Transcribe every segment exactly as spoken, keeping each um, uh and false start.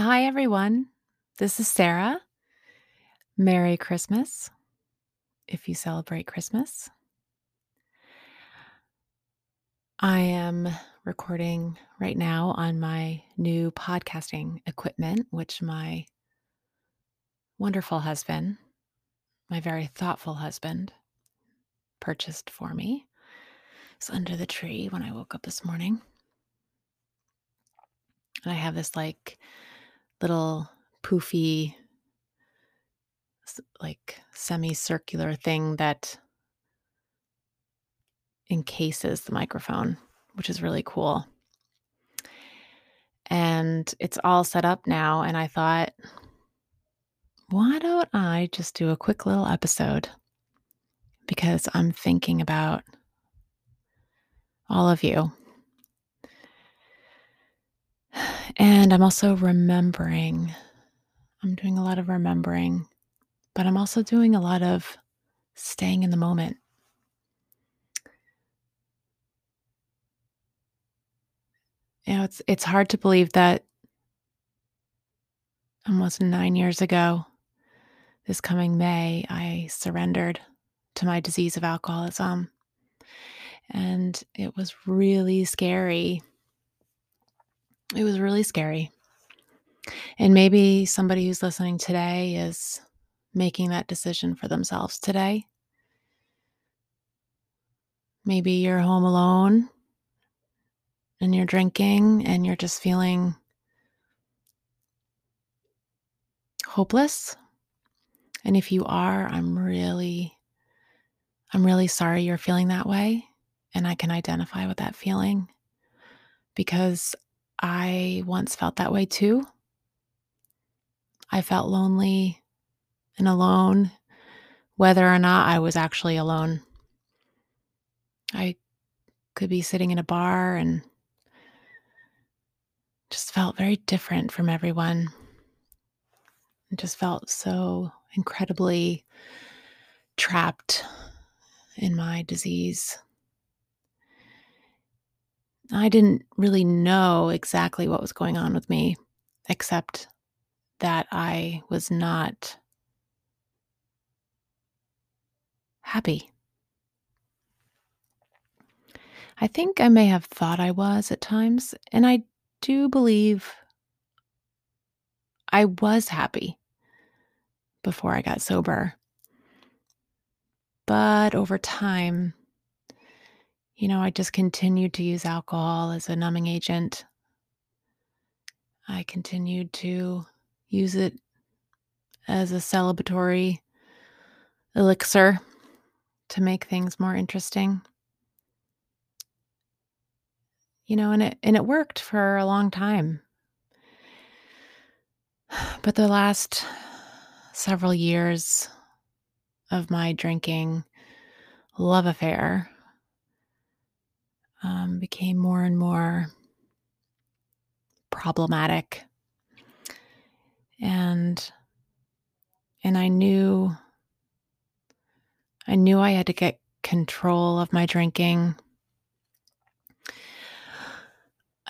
Hi, everyone. This is Sarah. Merry Christmas, if you celebrate Christmas. I am recording right now on my new podcasting equipment, which my wonderful husband, my very thoughtful husband, purchased for me. It's under the tree when I woke up this morning. And I have this like little poofy, like semicircular thing that encases the microphone, which is really cool. And it's all set up now. And I thought, why don't I just do a quick little episode? Because I'm thinking about all of you. And I'm also remembering. I'm doing a lot of remembering, but I'm also doing a lot of staying in the moment. You know, it's it's hard to believe that almost nine years ago, this coming May, I surrendered to my disease of alcoholism. And it was really scary. It was really scary. And maybe somebody who's listening today is making that decision for themselves today. Maybe you're home alone and you're drinking and you're just feeling hopeless. And if you are, I'm really, I'm really sorry you're feeling that way. And I can identify with that feeling because I once felt that way too. I felt lonely and alone, whether or not I was actually alone. I could be sitting in a bar and just felt very different from everyone. I just felt so incredibly trapped in my disease. I didn't really know exactly what was going on with me, except that I was not happy. I think I may have thought I was at times, and I do believe I was happy before I got sober. But over time, you know, I just continued to use alcohol as a numbing agent. I continued to use it as a celebratory elixir to make things more interesting. You know, and it and it worked for a long time. But the last several years of my drinking love affair Um, became more and more problematic. And, and I knew, I knew I had to get control of my drinking.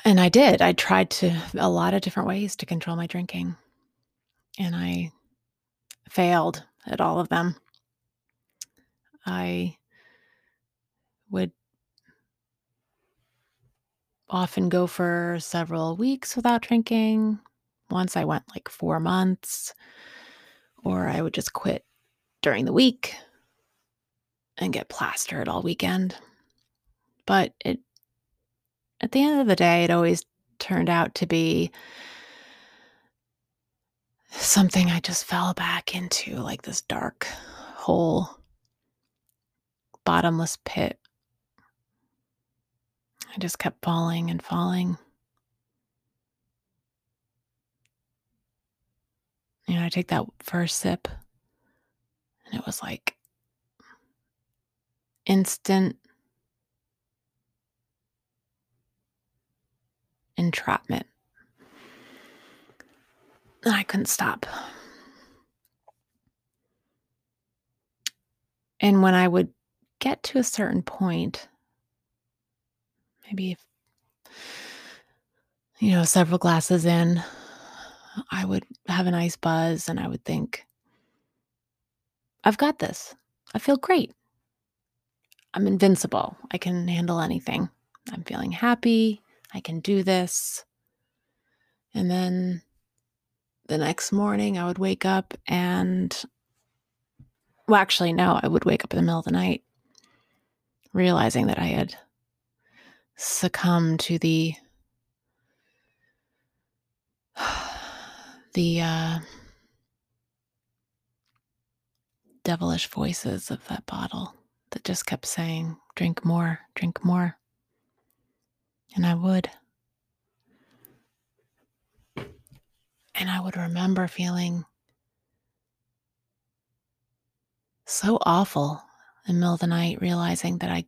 And I did. I tried to, a lot of different ways to control my drinking. And I failed at all of them. I would often go for several weeks without drinking. Once I went like four months, or I would just quit during the week and get plastered all weekend. But it, at the end of the day, it always turned out to be something I just fell back into, like this dark hole, bottomless pit. I just kept falling and falling. You know, I take that first sip, and it was like instant entrapment. And I couldn't stop. And when I would get to a certain point, maybe, you know, several glasses in, I would have a nice buzz and I would think, I've got this. I feel great. I'm invincible. I can handle anything. I'm feeling happy. I can do this. And then the next morning I would wake up and, well, actually, no, I would wake up in the middle of the night realizing that I had succumbed to the, the, uh, devilish voices of that bottle that just kept saying, drink more, drink more. And I would. And I would remember feeling so awful in the middle of the night, realizing that I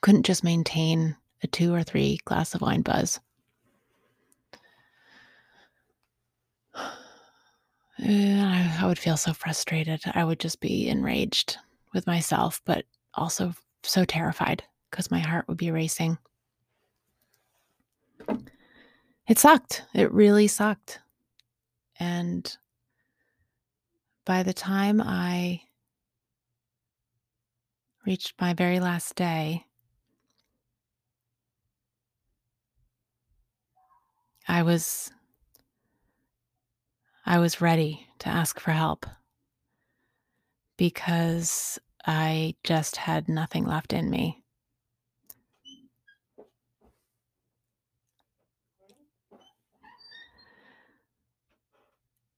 couldn't just maintain a two or three glass of wine buzz. I would feel so frustrated. I would just be enraged with myself, but also so terrified because my heart would be racing. It sucked. It really sucked. And by the time I reached my very last day, I was I was ready to ask for help because I just had nothing left in me.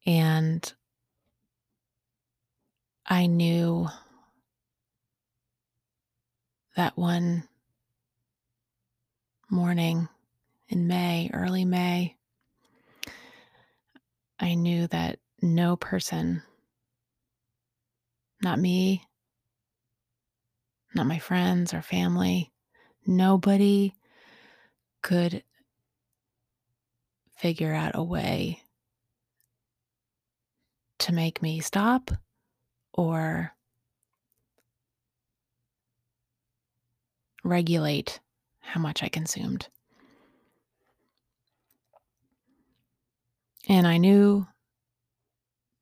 And I knew that one morning in May, early May, I knew that no person, not me, not my friends or family, nobody could figure out a way to make me stop or regulate how much I consumed. And I knew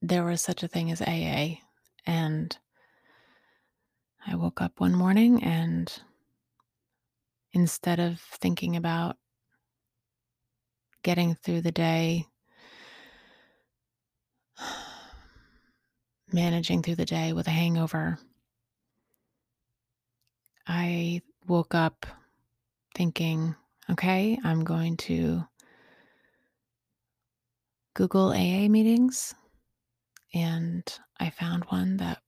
there was such a thing as A A. And I woke up one morning and instead of thinking about getting through the day, managing through the day with a hangover, I woke up thinking, okay, I'm going to Google A A meetings, and I found one that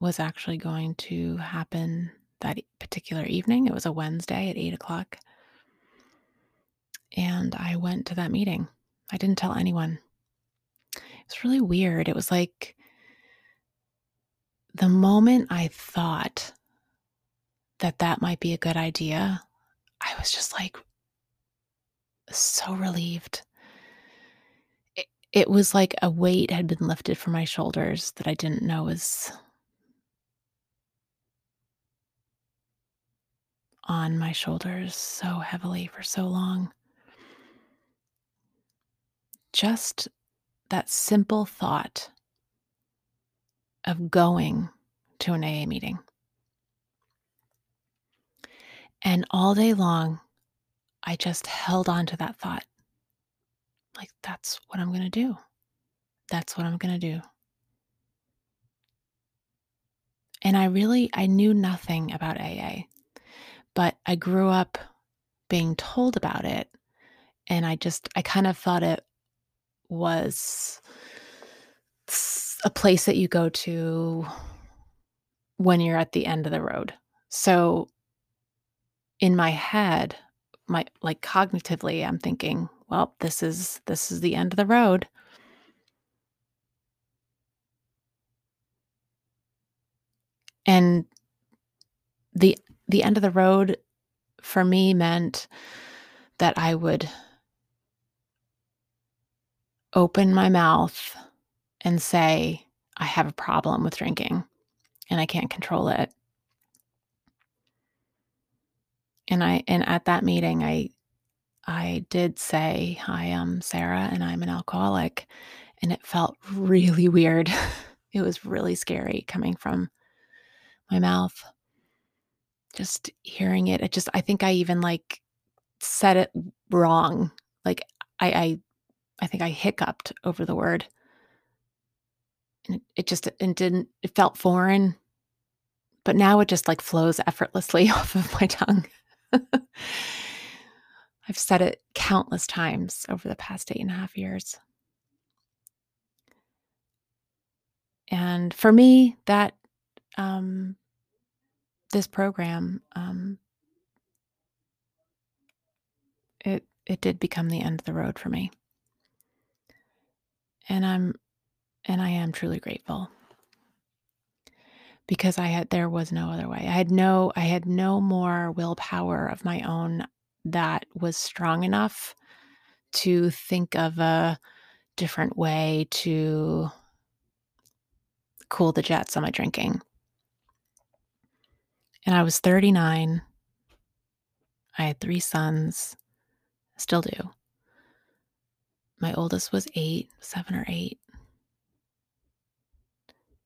was actually going to happen that particular evening. It was a Wednesday at eight o'clock, and I went to that meeting. I didn't tell anyone. It was really weird. It was like the moment I thought that that might be a good idea, I was just like so relieved. It was like a weight had been lifted from my shoulders that I didn't know was on my shoulders so heavily for so long. Just that simple thought of going to an A A meeting. And all day long, I just held on to that thought. Like, that's what I'm going to do. That's what I'm going to do. And I really, I knew nothing about A A, but I grew up being told about it. And I just, I kind of thought it was a place that you go to when you're at the end of the road. So in my head, my, like cognitively, I'm thinking, well, this is this is the end of the road. And the the end of the road for me meant that I would open my mouth and say, I have a problem with drinking and I can't control it. And I and at that meeting I I did say, "Hi, I'm Sarah and I'm an alcoholic," and it felt really weird. It was really scary coming from my mouth. Just hearing it, it just, I think I even like said it wrong. Like I, I, I think I hiccuped over the word, and it, it just, it didn't, it felt foreign, but now it just like flows effortlessly off of my tongue. I've said it countless times over the past eight and a half years. And for me, that, um, this program, um, it, it did become the end of the road for me. And I'm, and I am truly grateful, because I had, there was no other way. I had no, I had no more willpower of my own that was strong enough to think of a different way to cool the jets on my drinking. And I was thirty-nine. I had three sons. Still do. My oldest was eight, seven or eight.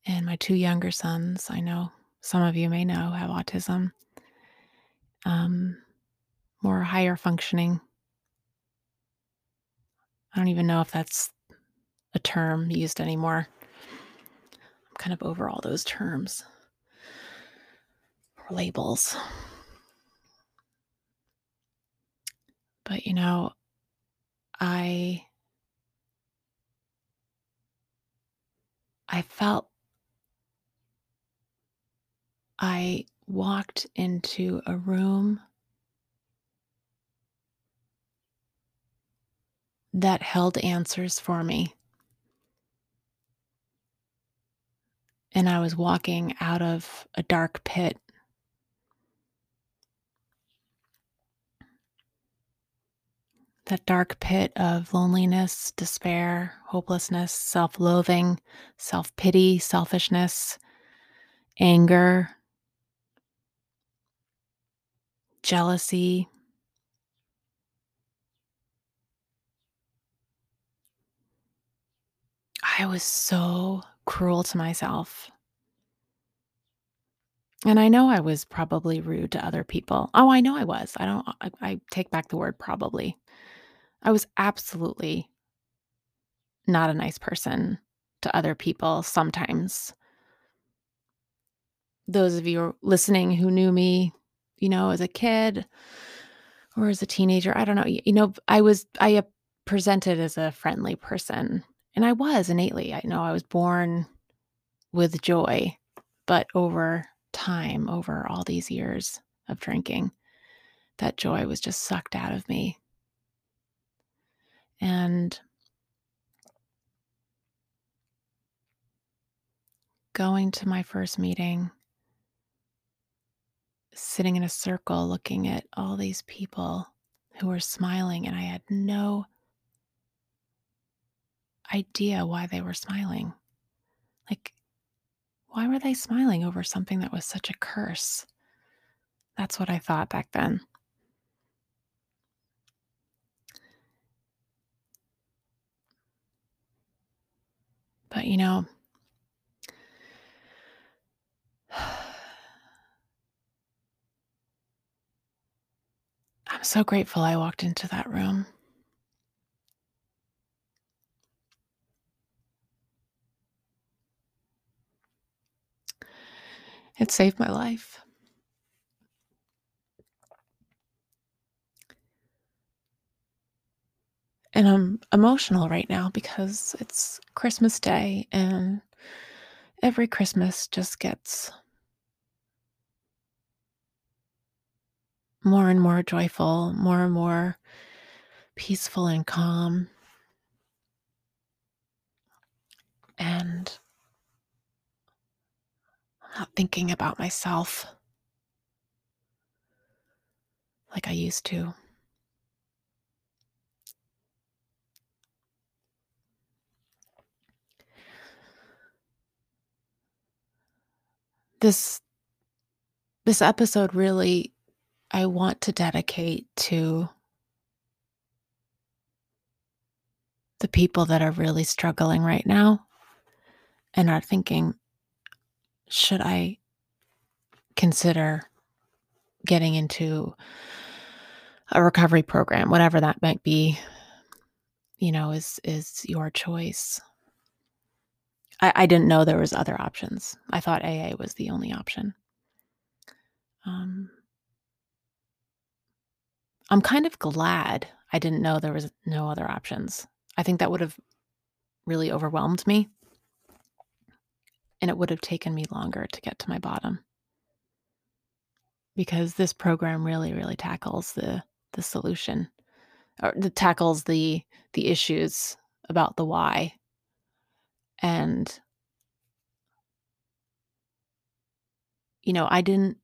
And my two younger sons, I know some of you may know, have autism. Um, more higher functioning. I don't even know if that's a term used anymore. I'm kind of over all those terms or labels. But, you know, I, I felt I walked into a room that held answers for me. And I was walking out of a dark pit. That dark pit of loneliness, despair, hopelessness, self-loathing, self-pity, selfishness, anger, jealousy, I was so cruel to myself. And I know I was probably rude to other people. Oh, I know I was. I don't, I, I take back the word probably. I was absolutely not a nice person to other people sometimes. Those of you listening who knew me, you know, as a kid or as a teenager, I don't know, you know, I was, I presented as a friendly person, and I was innately. I know I was born with joy, but over time, over all these years of drinking, that joy was just sucked out of me. And going to my first meeting, sitting in a circle, looking at all these people who were smiling, and I had no idea why they were smiling. Like, why were they smiling over something that was such a curse? That's what I thought back then. But, you know, I'm so grateful I walked into that room. It saved my life. And I'm emotional right now because it's Christmas Day, and every Christmas just gets more and more joyful, more and more peaceful and calm. And I'm not thinking about myself like I used to. This, this episode really, I want to dedicate to the people that are really struggling right now and are thinking, should I consider getting into a recovery program, whatever that might be, you know, is, is your choice. I, I didn't know there was other options. I thought A A was the only option. Um, I'm kind of glad I didn't know there was no other options. I think that would have really overwhelmed me, and it would have taken me longer to get to my bottom, because this program really, really tackles the the solution, or the, tackles the the issues about the why. And, you know, I didn't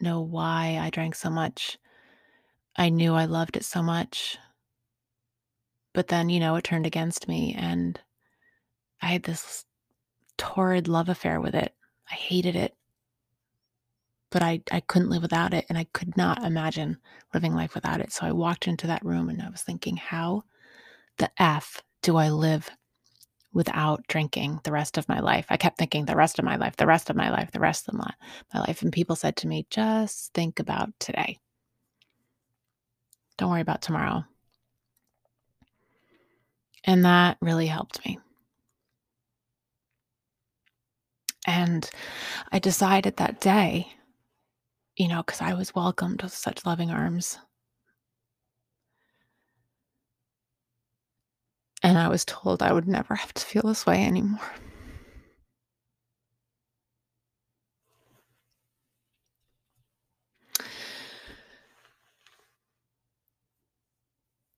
know why I drank so much. I knew I loved it so much, but then, you know, it turned against me, and I had this torrid love affair with it. I hated it, but I, I couldn't live without it, and I could not imagine living life without it. So I walked into that room and I was thinking, how the F do I live without drinking the rest of my life? I kept thinking the rest of my life, the rest of my life, the rest of my, my life. And people said to me, just think about today. Don't worry about tomorrow. And that really helped me. And I decided that day, you know, because I was welcomed with such loving arms. And I was told I would never have to feel this way anymore.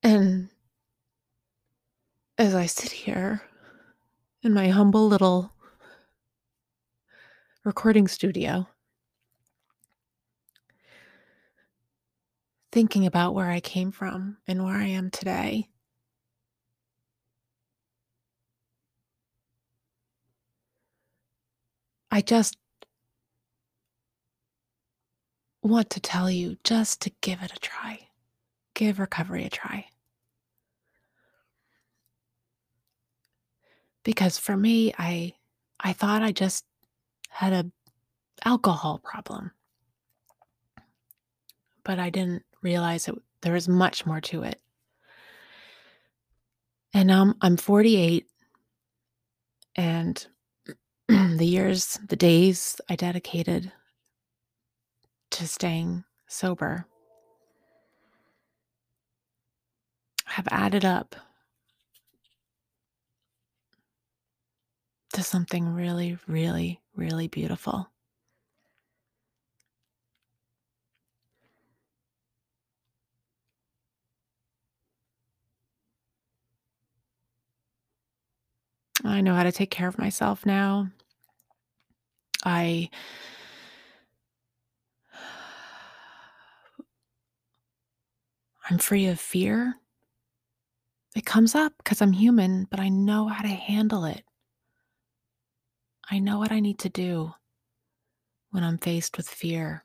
And as I sit here in my humble little recording studio, thinking about where I came from and where I am today, I just want to tell you just to give it a try. Give recovery a try. Because for me, I I thought I just had a alcohol problem. But I didn't realize that there was much more to it. And um, I'm forty-eight, and the years, the days I dedicated to staying sober have added up to something really, really, really beautiful. I know how to take care of myself now. I I'm free of fear. It comes up because I'm human, but I know how to handle it. I know what I need to do when I'm faced with fear.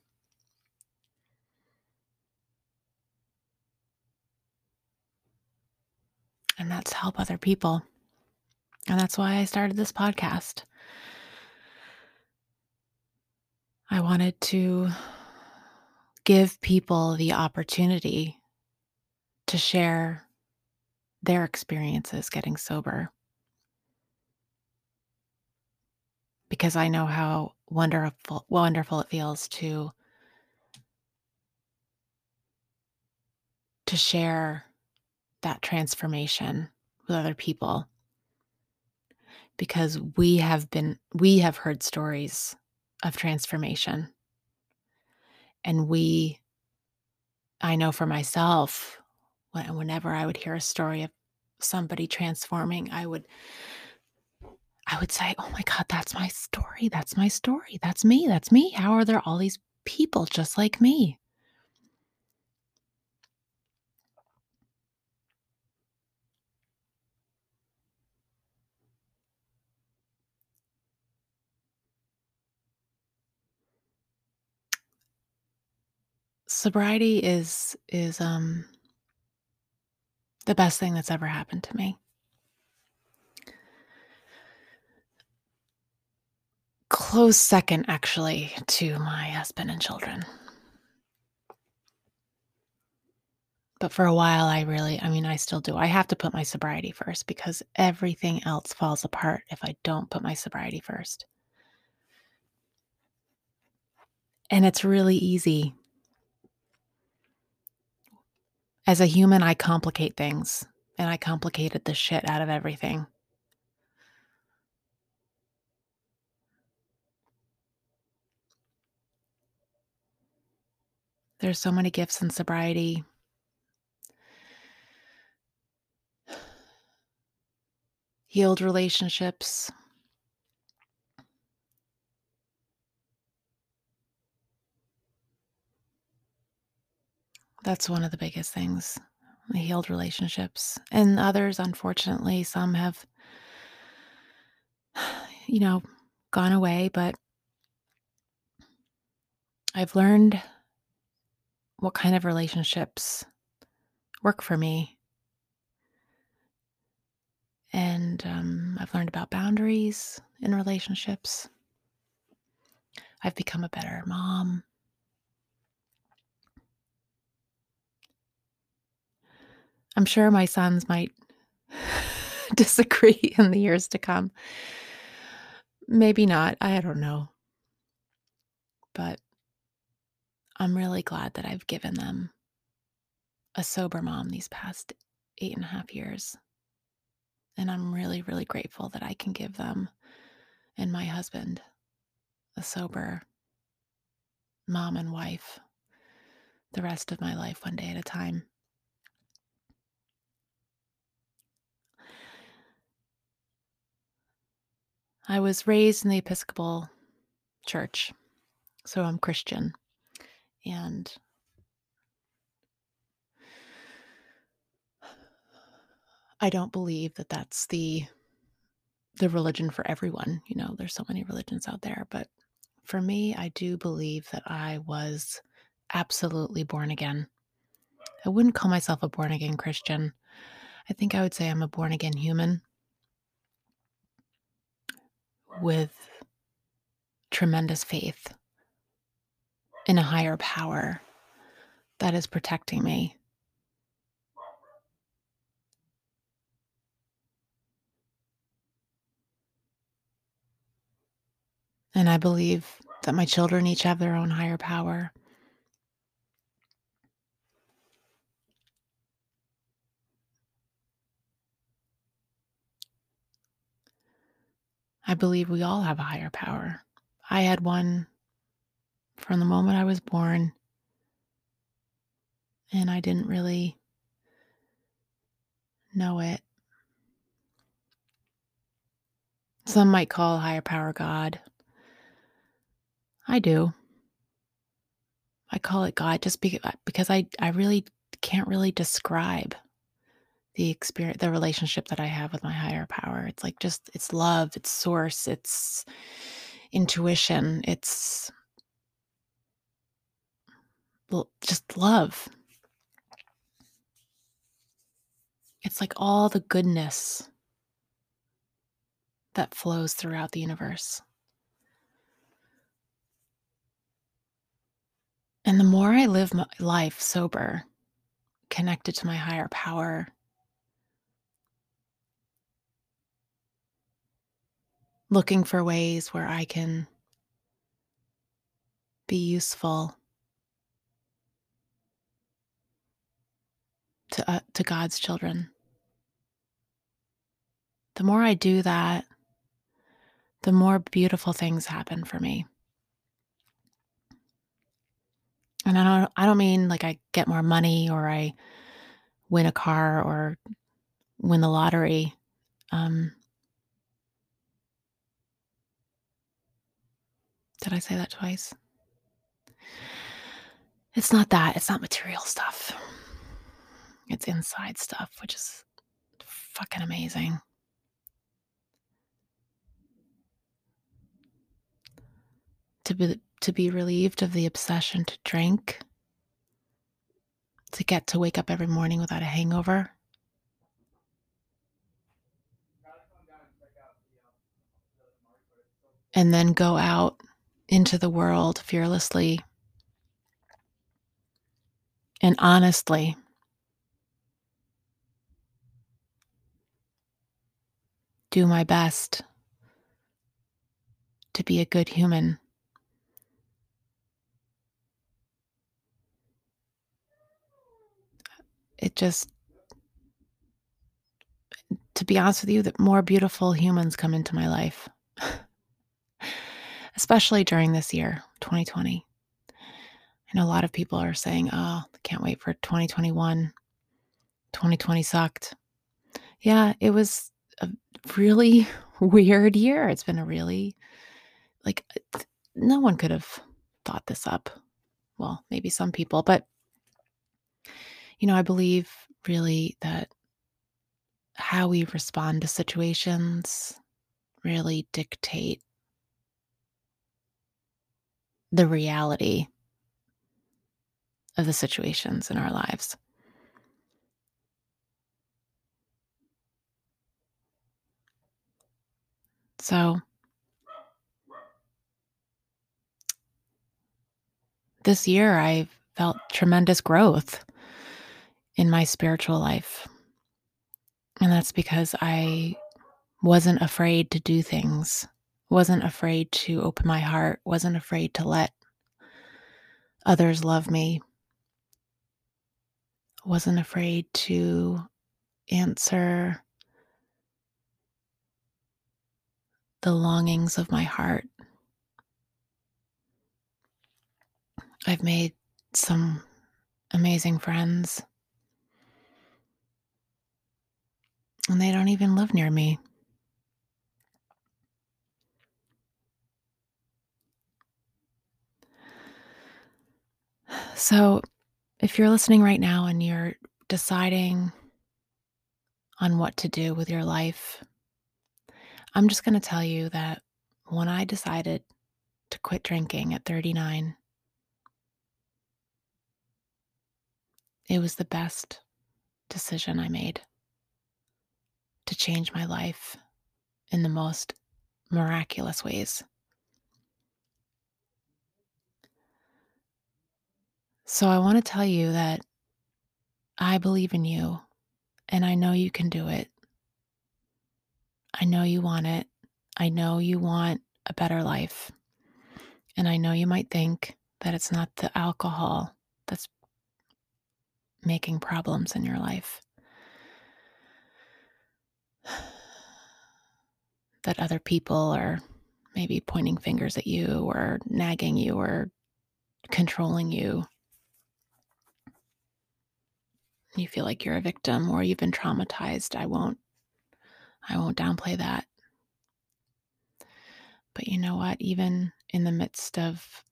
And that's help other people. And that's why I started this podcast. I wanted to give people the opportunity to share their experiences getting sober, because I know how wonderful, wonderful it feels to, to share that transformation with other people. Because we have been, we have heard stories of transformation. And we, I know for myself, when, whenever I would hear a story of somebody transforming, I would, I would say, oh my God, that's my story. That's my story. That's me. That's me. How are there all these people just like me? Sobriety is is um the best thing that's ever happened to me. close second, actually, to my husband and children. But for a while, I really, I mean, I still do. I have to put my sobriety first because everything else falls apart if I don't put my sobriety first. And it's really easy. As a human, I complicate things, and I complicated the shit out of everything. There's so many gifts in sobriety. Healed relationships. That's one of the biggest things, the healed relationships. And others, unfortunately, some have, you know, gone away, but I've learned what kind of relationships work for me. And um, I've learned about boundaries in relationships. I've become a better mom. I'm sure my sons might disagree in the years to come. Maybe not. I don't know. But I'm really glad that I've given them a sober mom these past eight and a half years. And I'm really, really grateful that I can give them and my husband a sober mom and wife the rest of my life, one day at a time. I was raised in the Episcopal Church, so I'm Christian. And I don't believe that that's the the religion for everyone. You know, there's so many religions out there. But for me, I do believe that I was absolutely born again. I wouldn't call myself a born-again Christian. I think I would say I'm a born-again human with tremendous faith in a higher power that is protecting me. And I believe that my children each have their own higher power. I believe we all have a higher power. I had one from the moment I was born, and I didn't really know it. Some might call higher power God. I do. I call it God just because I, I really can't really describe the experience, the relationship that I have with my higher power. It's like just, it's love, it's source, it's intuition, it's just love. It's like all the goodness that flows throughout the universe. And the more I live my life sober, connected to my higher power, looking for ways where I can be useful to uh, to God's children. The more I do that, the more beautiful things happen for me. And I don't, I don't mean like I get more money or I win a car or win the lottery. Um, did I say that twice? It's not that. It's not material stuff. It's inside stuff, which is fucking amazing. To be... to be relieved of the obsession to drink, to get to wake up every morning without a hangover, and then go out into the world fearlessly and honestly. Do my best to be a good human. It just, to be honest with you, that more beautiful humans come into my life, especially during this year, twenty twenty. I know a lot of people are saying, oh, can't wait for twenty twenty-one. twenty twenty sucked. Yeah, it was a really weird year. It's been a really, like, no one could have thought this up. Well, maybe some people, but, you know, I believe really that how we respond to situations really dictate the reality of the situations in our lives. So this year I felt tremendous growth in my spiritual life. And that's because I wasn't afraid to do things, wasn't afraid to open my heart, wasn't afraid to let others love me, wasn't afraid to answer the longings of my heart. I've made some amazing friends. And they don't even live near me. So if you're listening right now and you're deciding on what to do with your life, I'm just going to tell you that when I decided to quit drinking at thirty-nine, it was the best decision I made to change my life in the most miraculous ways. So I want to tell you that I believe in you, and I know you can do it. I know you want it. I know you want a better life. And I know you might think that it's not the alcohol that's making problems in your life, that other people are maybe pointing fingers at you or nagging you or controlling you. You feel like you're a victim or you've been traumatized. I won't, I won't downplay that. But you know what? Even in the midst of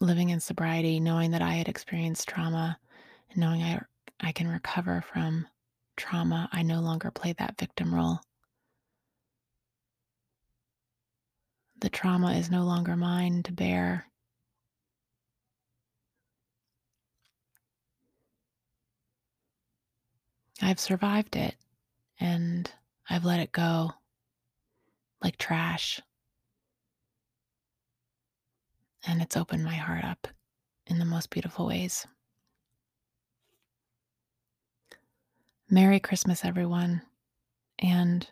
living in sobriety, knowing that I had experienced trauma, and knowing I I can recover from trauma, I no longer play that victim role. The trauma is no longer mine to bear. I've survived it, and I've let it go like trash. And it's opened my heart up in the most beautiful ways. Merry Christmas, everyone, and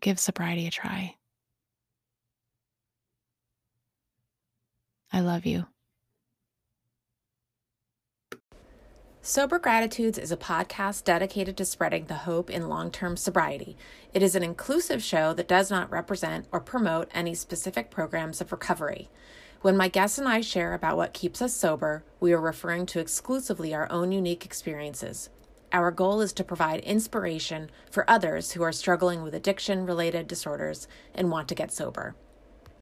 give sobriety a try. I love you. Sober Gratitudes is a podcast dedicated to spreading the hope in long-term sobriety. It is an inclusive show that does not represent or promote any specific programs of recovery. When my guests and I share about what keeps us sober, we are referring to exclusively our own unique experiences. Our goal is to provide inspiration for others who are struggling with addiction-related disorders and want to get sober.